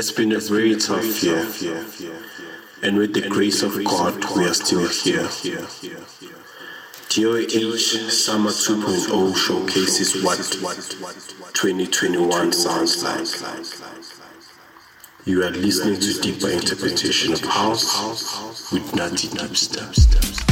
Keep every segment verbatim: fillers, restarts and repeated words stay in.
It's been a very tough year, and with the grace of God, we are still here. D I O H Summer two point oh showcases what twenty twenty-one sounds like. You are listening to deeper interpretation of house with Natty Deepster.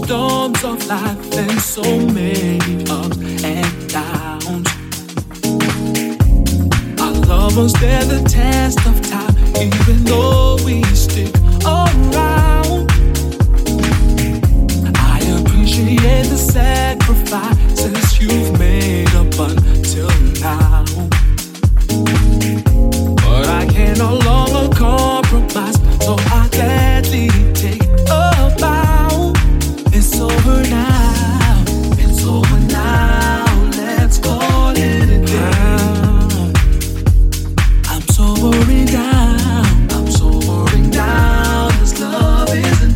the storms of life and so many ups and downs. Our love will stand the test of time, even though we stick around. I appreciate the sacrifices you've made up until now, but I can no longer compromise, so I gladly take a bow. It's over now, it's over now, let's call it a day. I'm sobering down, I'm sobering down, this love isn't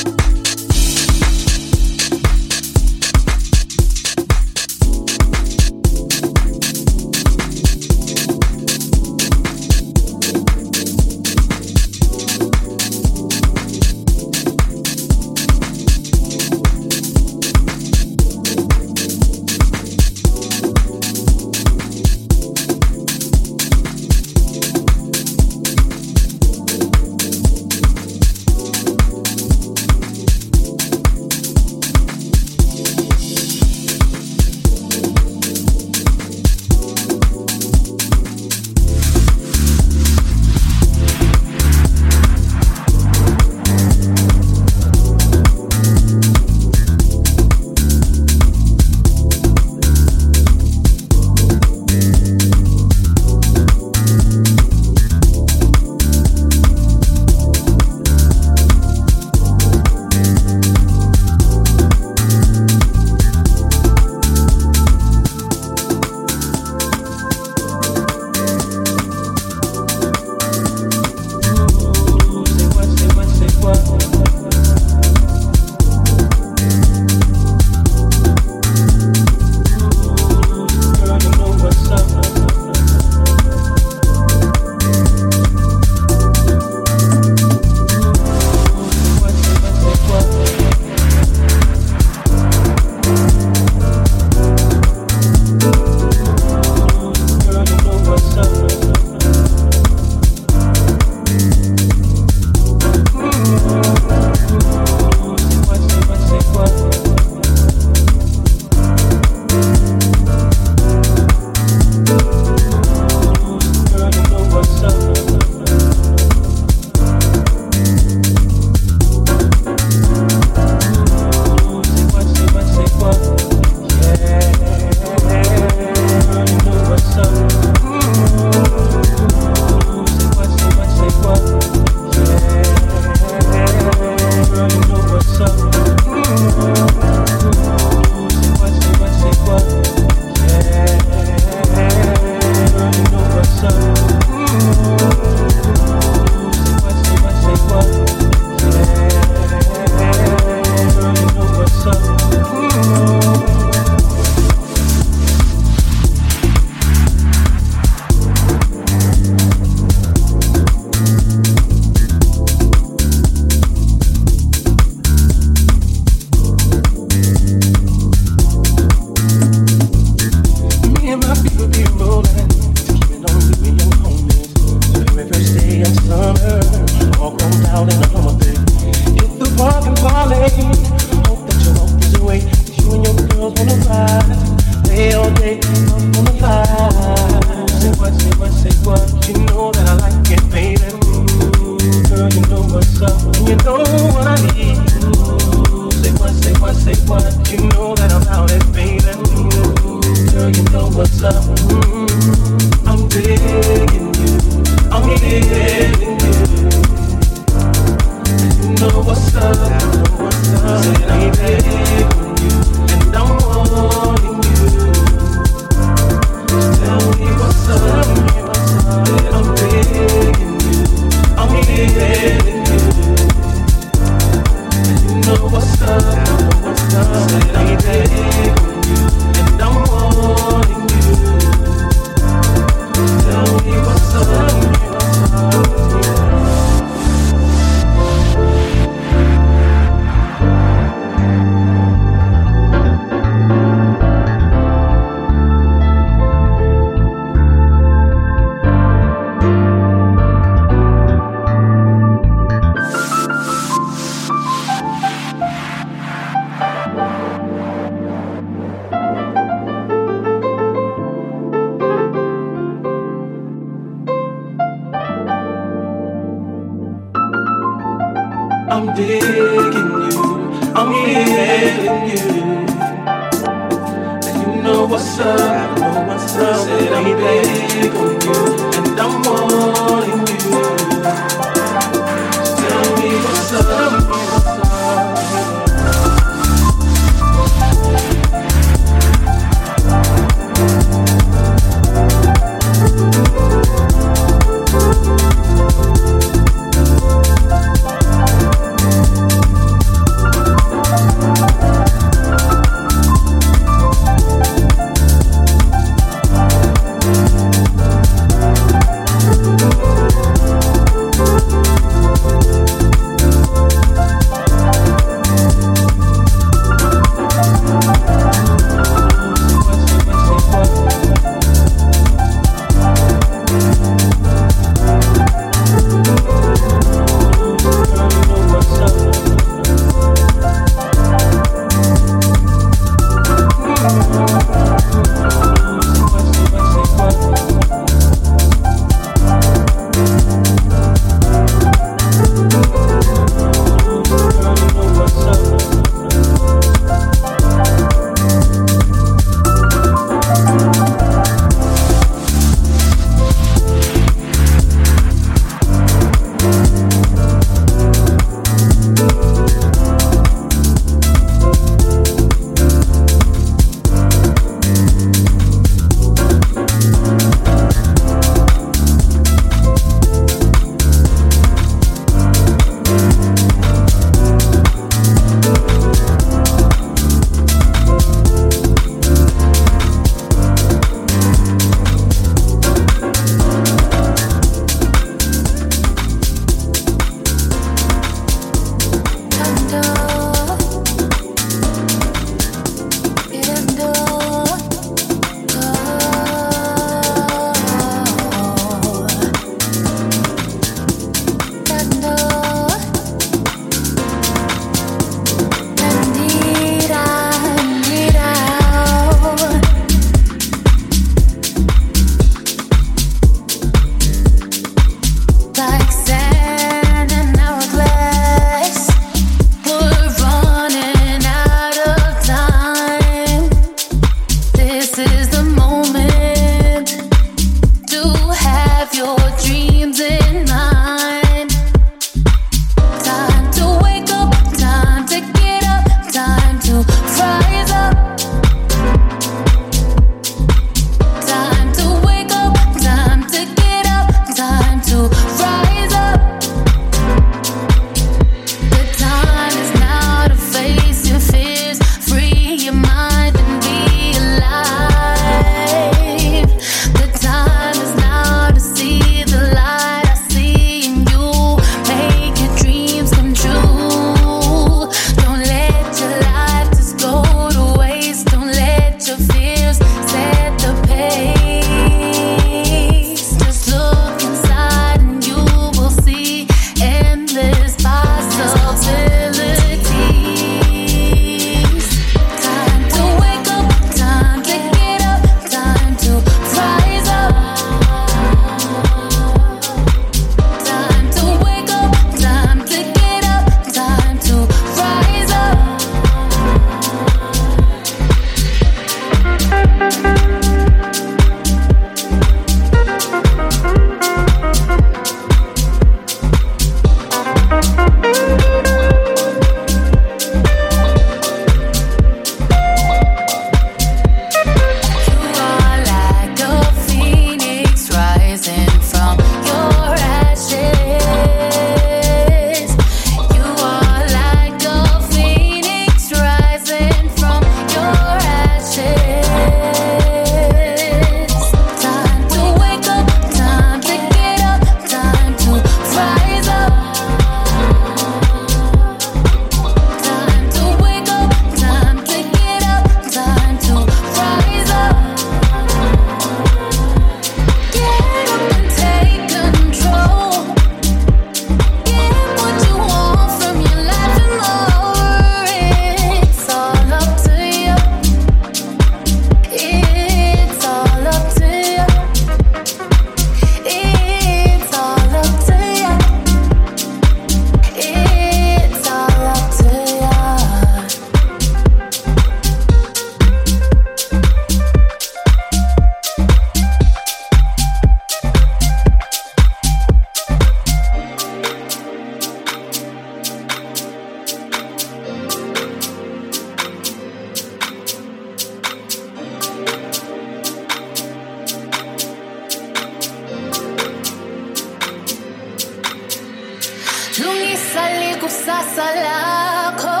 darasa lako,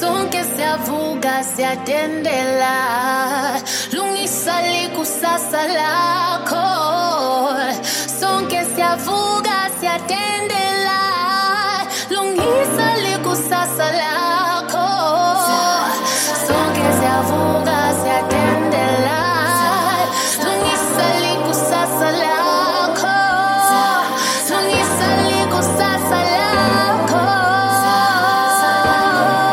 sonke siyavuka siyatendela, lungisa likusasa lako, sonke siyavuka siyatendela, lungisa likusasa lako, sonke siyavuka siyatendela, lungisa likusasa lako. It's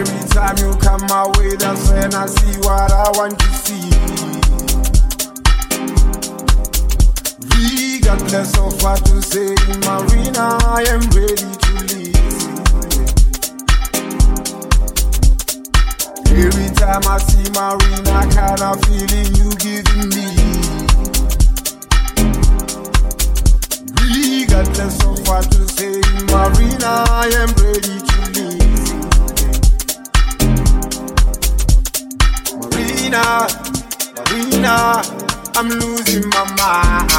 Every time you come my way, that's when I see what I want to see. Regardless of what you say, in Marina, I am ready to leave. Every time I see Marina, kind of feeling you giving me. Regardless of what you say, in Marina, I am ready to leave. Marina, Marina, I'm losing my mind.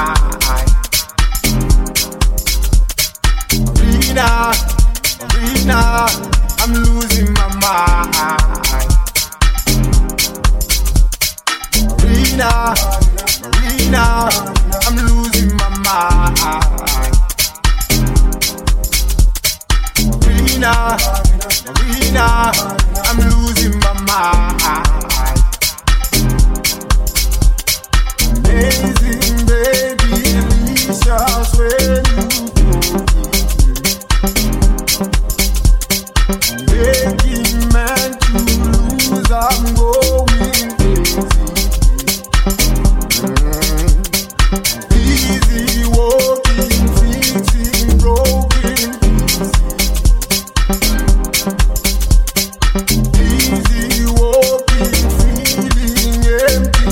Marina, Marina, I'm losing my mind. Marina, Marina, I'm losing my mind. Marina, Marina, I'm losing my mind. Amazing baby, delicious when you go. Making man to lose, I'm going crazy. Easy walking, fixing broken pieces. Easy walking, feeling empty.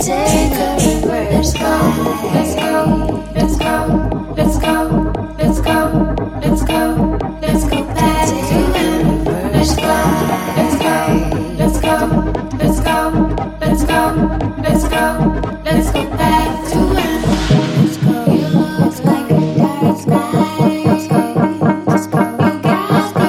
take a break. Let's go, let's go, let's go, let's go, let's go, let's go, let's go back to the let's go, let's go, let's go, let's go, let's go, let's go, let's go back to the go. You look like a nice guy. Let's go, let's go. Let's go.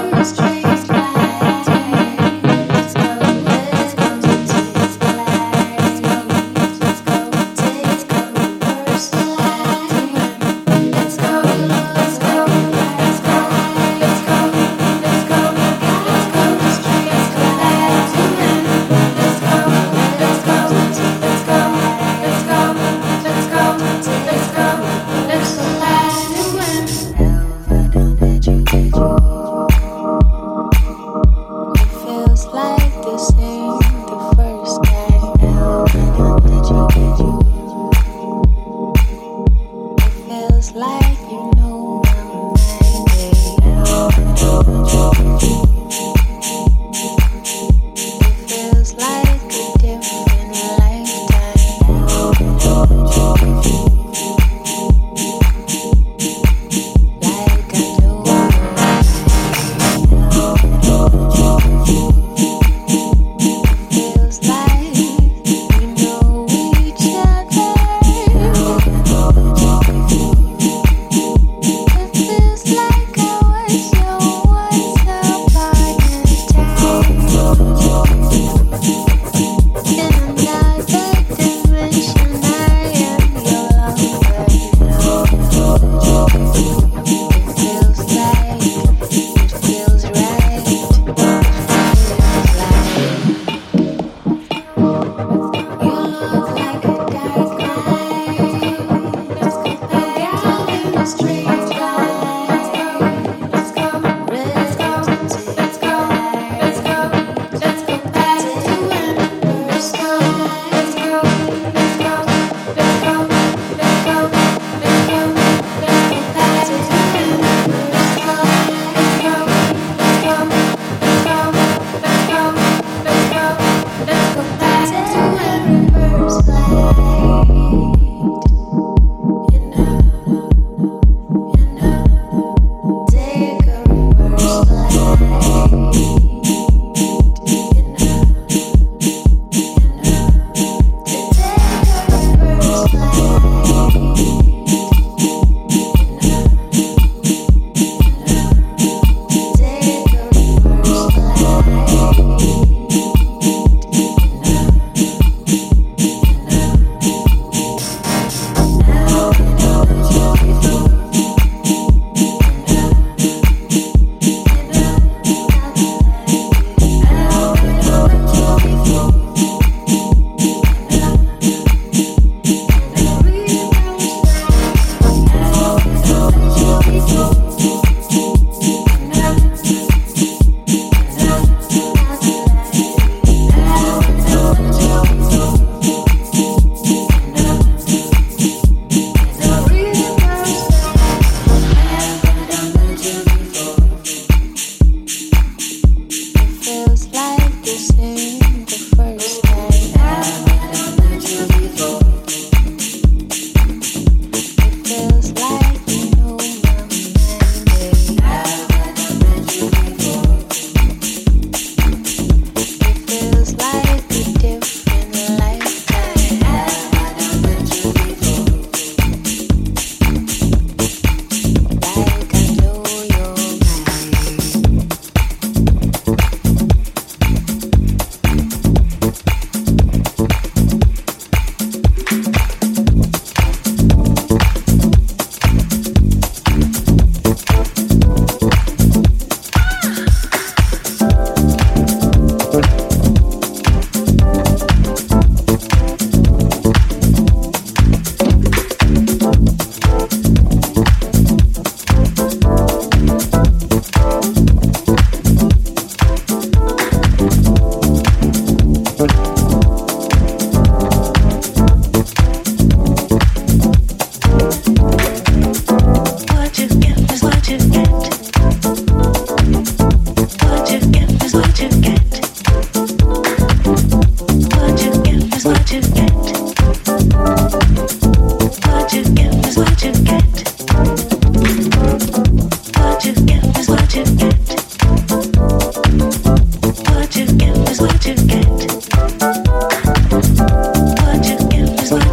What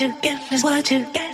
you get is what you get.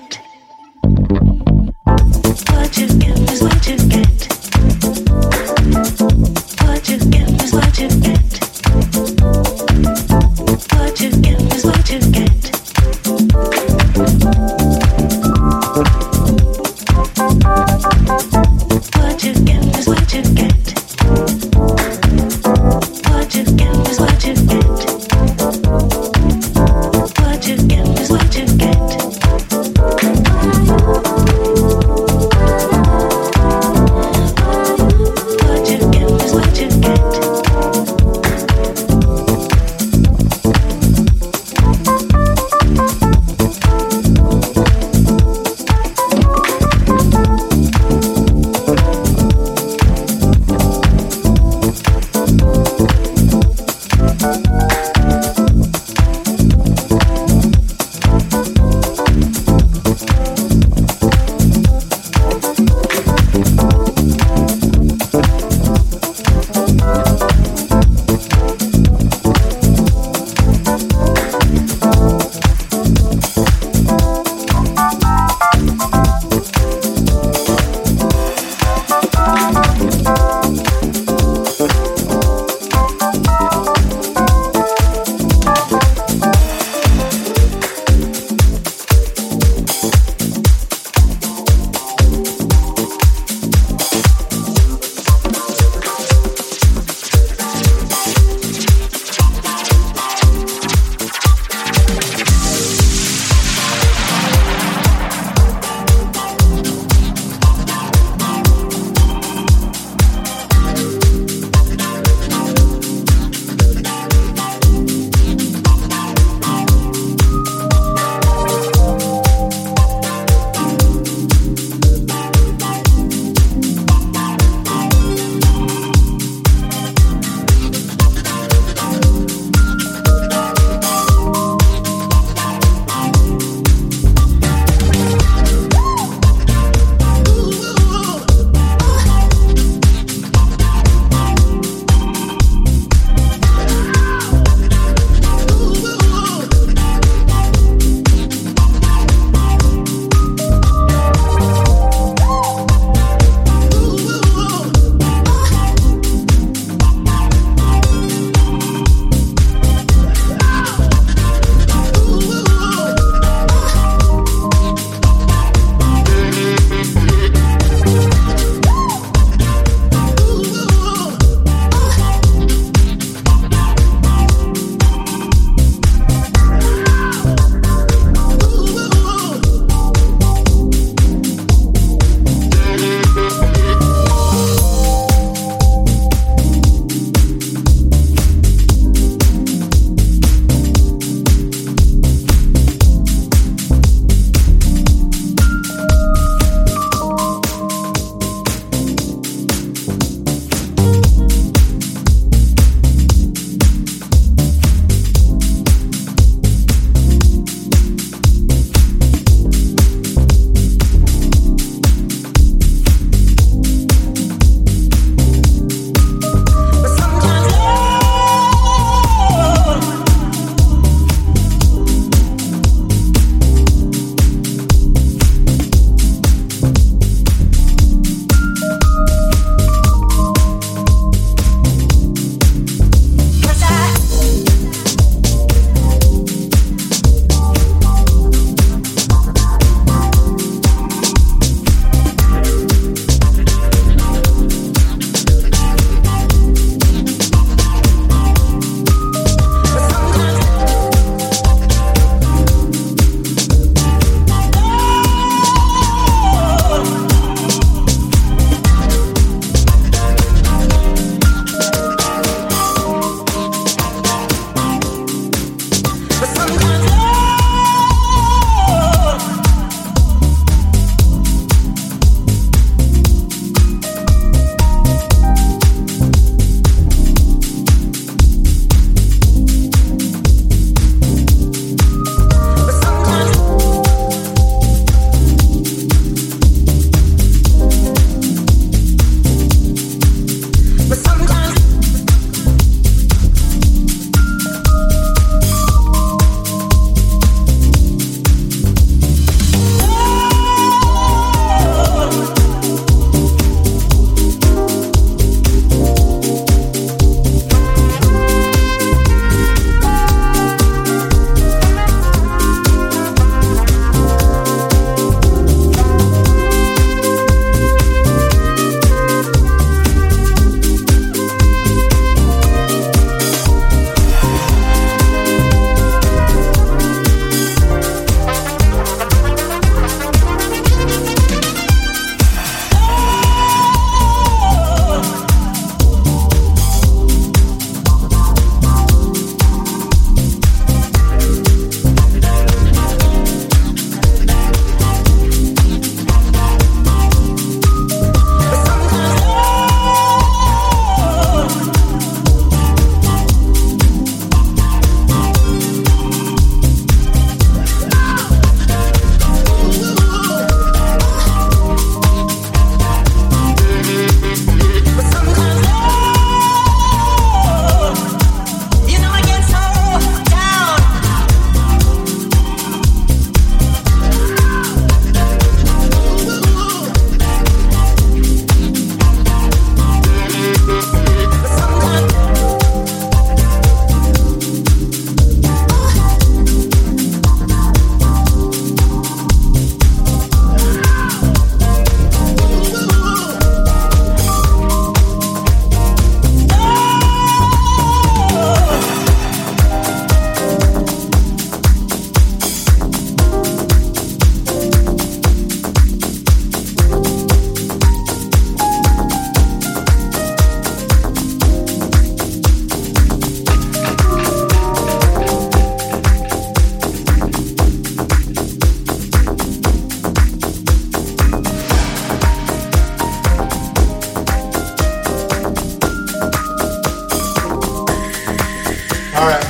All right.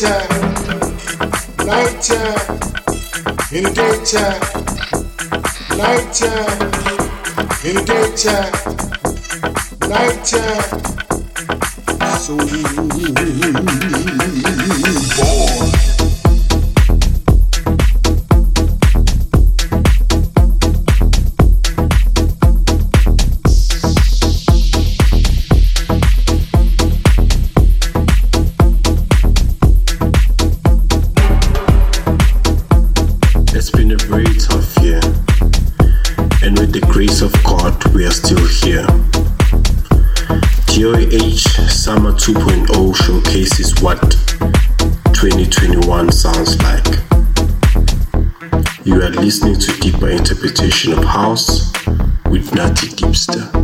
daytime, nighttime, in the daytime, nighttime, in the daytime, nighttime. So born. two point oh showcases what twenty twenty-one sounds like. You are listening to deeper interpretation of house with Natty Deepster.